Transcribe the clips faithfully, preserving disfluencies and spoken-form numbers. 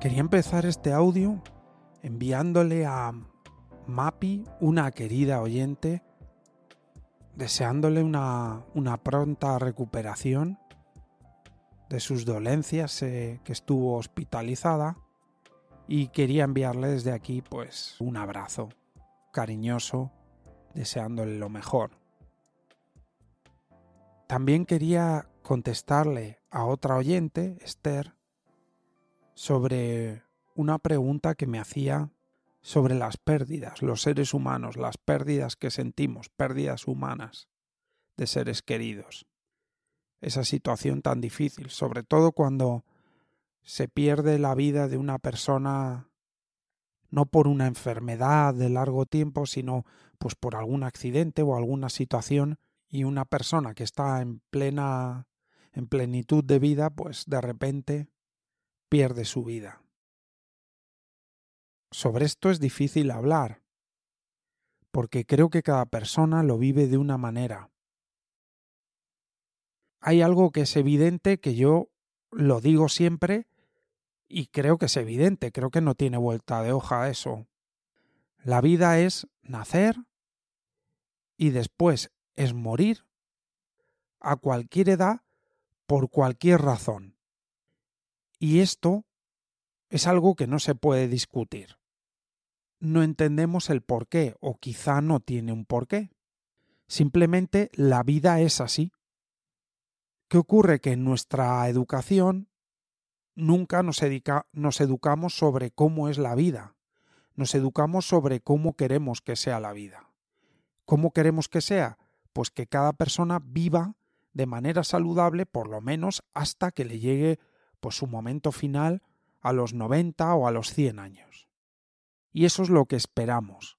Quería empezar este audio enviándole a Mapi, una querida oyente, deseándole una, una pronta recuperación de sus dolencias, eh, que estuvo hospitalizada, y quería enviarle desde aquí pues un abrazo cariñoso, deseándole lo mejor. También quería contestarle a otra oyente, Esther, sobre una pregunta que me hacía sobre las pérdidas, los seres humanos, las pérdidas que sentimos, pérdidas humanas de seres queridos. Esa situación tan difícil, sobre todo cuando se pierde la vida de una persona no por una enfermedad de largo tiempo, sino pues por algún accidente o alguna situación, y una persona que está en plena en plenitud de vida, pues de repente pierde su vida. Sobre esto es difícil hablar, porque creo que cada persona lo vive de una manera. Hay algo que es evidente, que yo lo digo siempre, y creo que es evidente, creo que no tiene vuelta de hoja eso. La vida es nacer y después es morir a cualquier edad por cualquier razón. Y esto es algo que no se puede discutir. No entendemos el porqué, o quizá no tiene un porqué. Simplemente la vida es así. ¿Qué ocurre? Que en nuestra educación nunca nos, educa- nos educamos sobre cómo es la vida. Nos educamos sobre cómo queremos que sea la vida. ¿Cómo queremos que sea? Pues que cada persona viva de manera saludable, por lo menos hasta que le llegue pues su momento final, a los noventa o a los cien años. Y eso es lo que esperamos.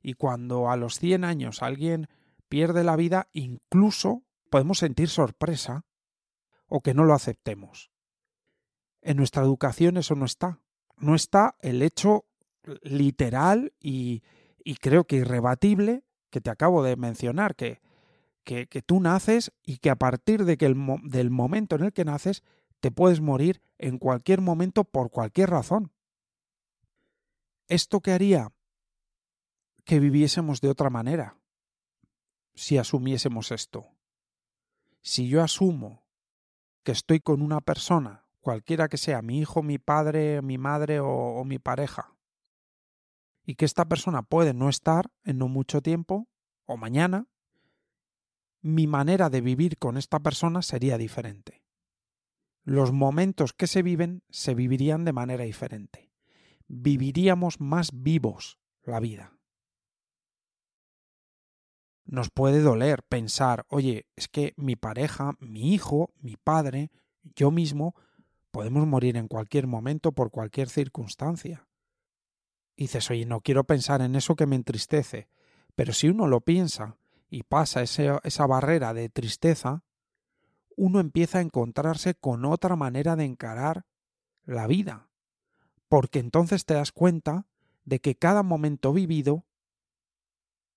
Y cuando a los cien años alguien pierde la vida, incluso podemos sentir sorpresa o que no lo aceptemos. En nuestra educación eso no está. No está el hecho literal y, y creo que irrebatible que te acabo de mencionar, que, que, que tú naces y que a partir de que el, del momento en el que naces te puedes morir en cualquier momento por cualquier razón. ¿Esto qué haría? Que viviésemos de otra manera si asumiésemos esto. Si yo asumo que estoy con una persona, cualquiera que sea, mi hijo, mi padre, mi madre o, o mi pareja, y que esta persona puede no estar en no mucho tiempo o mañana, mi manera de vivir con esta persona sería diferente. Los momentos que se viven se vivirían de manera diferente. Viviríamos más vivos la vida. Nos puede doler pensar, oye, es que mi pareja, mi hijo, mi padre, yo mismo, podemos morir en cualquier momento por cualquier circunstancia. Y dices, oye, no quiero pensar en eso que me entristece. Pero si uno lo piensa y pasa ese, esa barrera de tristeza, uno empieza a encontrarse con otra manera de encarar la vida, porque entonces te das cuenta de que cada momento vivido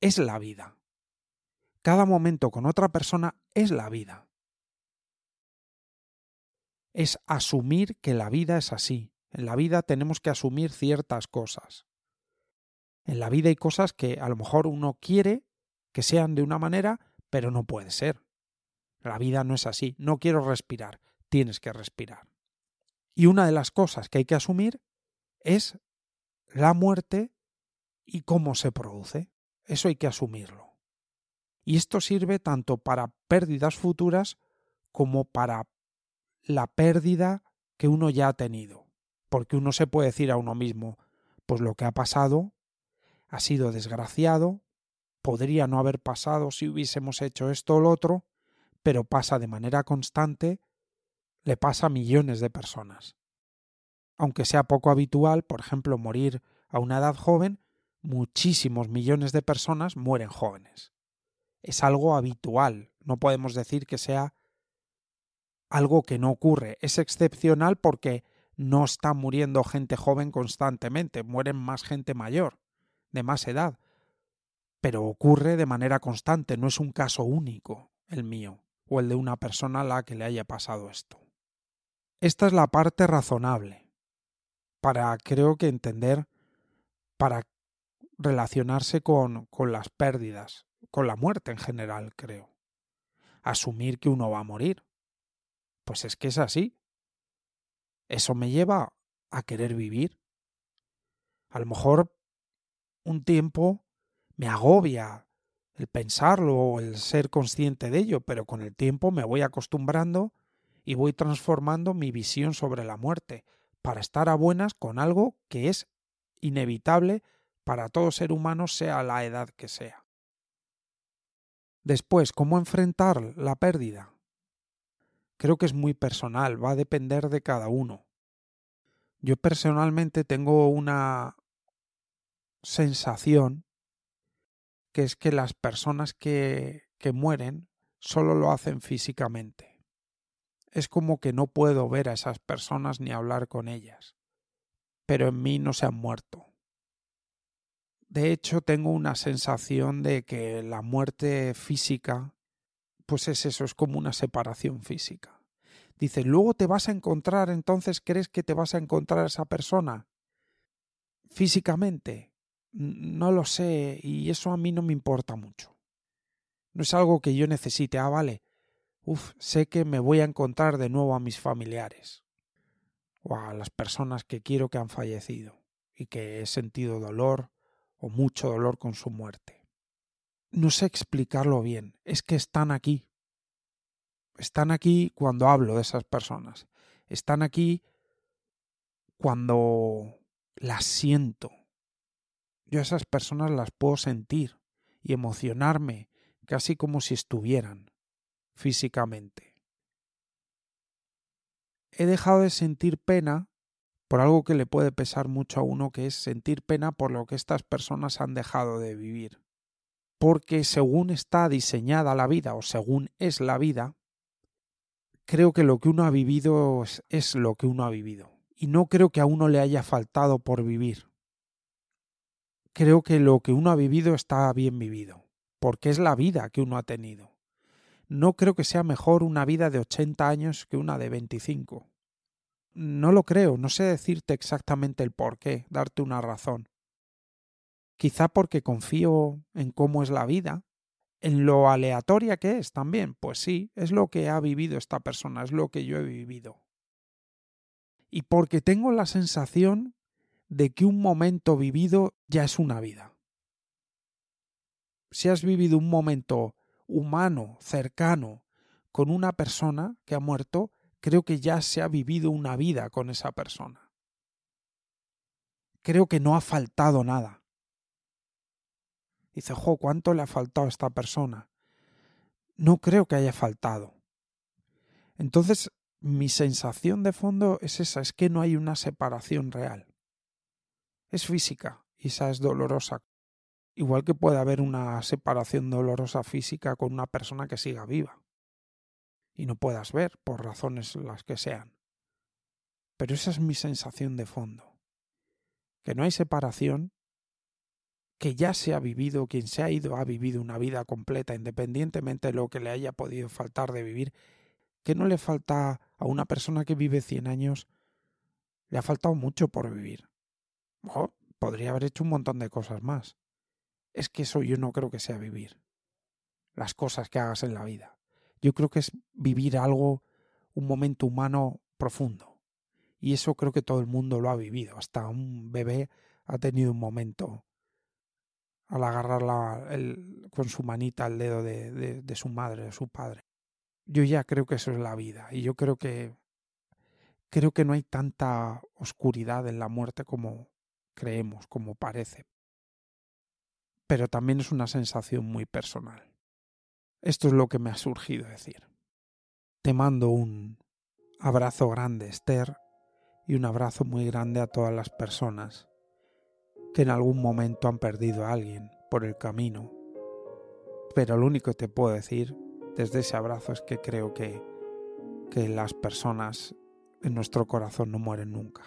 es la vida. Cada momento con otra persona es la vida. Es asumir que la vida es así. En la vida tenemos que asumir ciertas cosas. En la vida hay cosas que a lo mejor uno quiere que sean de una manera, pero no puede ser. La vida no es así. No quiero respirar. Tienes que respirar. Y una de las cosas que hay que asumir es la muerte y cómo se produce. Eso hay que asumirlo. Y esto sirve tanto para pérdidas futuras como para la pérdida que uno ya ha tenido. Porque uno se puede decir a uno mismo, pues lo que ha pasado ha sido desgraciado, podría no haber pasado si hubiésemos hecho esto o lo otro, pero pasa de manera constante, le pasa a millones de personas. Aunque sea poco habitual, por ejemplo, morir a una edad joven, muchísimos millones de personas mueren jóvenes. Es algo habitual, no podemos decir que sea algo que no ocurre. Es excepcional porque no está muriendo gente joven constantemente, mueren más gente mayor, de más edad. Pero ocurre de manera constante, no es un caso único el mío o el de una persona a la que le haya pasado esto. Esta es la parte razonable para, creo que entender, para relacionarse con, con las pérdidas, con la muerte en general, creo. Asumir que uno va a morir. Pues es que es así. Eso me lleva a querer vivir. A lo mejor un tiempo me agobia el pensarlo o el ser consciente de ello, pero con el tiempo me voy acostumbrando y voy transformando mi visión sobre la muerte para estar a buenas con algo que es inevitable para todo ser humano, sea la edad que sea. Después, ¿cómo enfrentar la pérdida? Creo que es muy personal, va a depender de cada uno. Yo personalmente tengo una sensación que es que las personas que, que mueren solo lo hacen físicamente. Es como que no puedo ver a esas personas ni hablar con ellas, pero en mí no se han muerto. De hecho, tengo una sensación de que la muerte física, pues es eso, es como una separación física. Dices, luego te vas a encontrar, entonces crees que te vas a encontrar a esa persona físicamente. No lo sé, y eso a mí no me importa mucho. No es algo que yo necesite. Ah, vale, uf, sé que me voy a encontrar de nuevo a mis familiares o a las personas que quiero que han fallecido y que he sentido dolor o mucho dolor con su muerte. No sé explicarlo bien, es que están aquí. Están aquí cuando hablo de esas personas. Están aquí cuando las siento. Yo a esas personas las puedo sentir y emocionarme, casi como si estuvieran físicamente. He dejado de sentir pena por algo que le puede pesar mucho a uno, que es sentir pena por lo que estas personas han dejado de vivir. Porque según está diseñada la vida, o según es la vida, creo que lo que uno ha vivido es, es lo que uno ha vivido. Y no creo que a uno le haya faltado por vivir. Creo que lo que uno ha vivido está bien vivido, porque es la vida que uno ha tenido. No creo que sea mejor una vida de ochenta años que una de veinticinco. No lo creo, no sé decirte exactamente el porqué, darte una razón. Quizá porque confío en cómo es la vida, en lo aleatoria que es también. Pues sí, es lo que ha vivido esta persona, es lo que yo he vivido. Y porque tengo la sensación de que un momento vivido ya es una vida. Si has vivido un momento humano, cercano, con una persona que ha muerto, creo que ya se ha vivido una vida con esa persona. Creo que no ha faltado nada. Dice, jo, ¿cuánto le ha faltado a esta persona? No creo que haya faltado. Entonces, mi sensación de fondo es esa, es que no hay una separación real. Es física, quizás es dolorosa. Igual que puede haber una separación dolorosa física con una persona que siga viva y no puedas ver, por razones las que sean. Pero esa es mi sensación de fondo. Que no hay separación, que ya se ha vivido, quien se ha ido ha vivido una vida completa, independientemente de lo que le haya podido faltar de vivir, que no le falta a una persona que vive cien años, le ha faltado mucho por vivir. Oh, podría haber hecho un montón de cosas más. Es que eso yo no creo que sea vivir. Las cosas que hagas en la vida. Yo creo que es vivir algo, un momento humano profundo. Y eso creo que todo el mundo lo ha vivido. Hasta un bebé ha tenido un momento al agarrar la, el, con su manita el dedo de, de, de su madre, de su padre. Yo ya creo que eso es la vida. Y yo creo que, creo que no hay tanta oscuridad en la muerte como creemos, como parece. pero también es una sensación muy personal. Esto es lo que me ha surgido decir. Te mando un abrazo grande, Esther, y un abrazo muy grande a todas las personas que en algún momento han perdido a alguien por el camino. Pero lo único que te puedo decir desde ese abrazo es que creo que, que las personas en nuestro corazón no mueren nunca.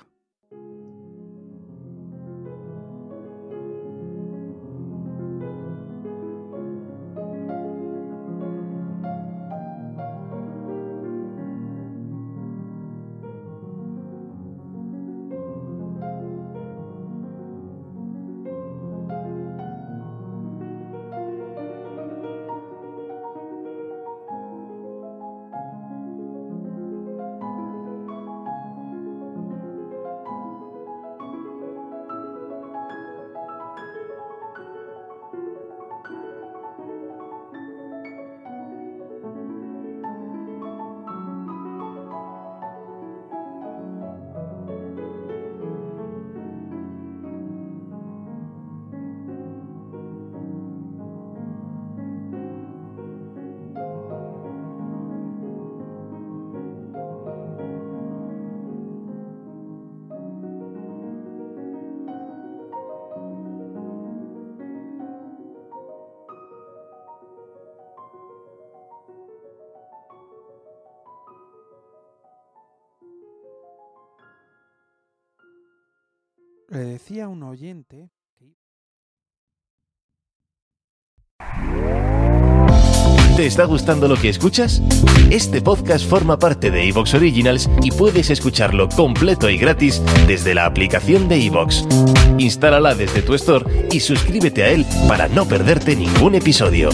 Le decía a un oyente... ¿Te está gustando lo que escuchas? Este podcast forma parte de iVoox Originals y puedes escucharlo completo y gratis desde la aplicación de iVoox. Instálala desde tu store y suscríbete a él para no perderte ningún episodio.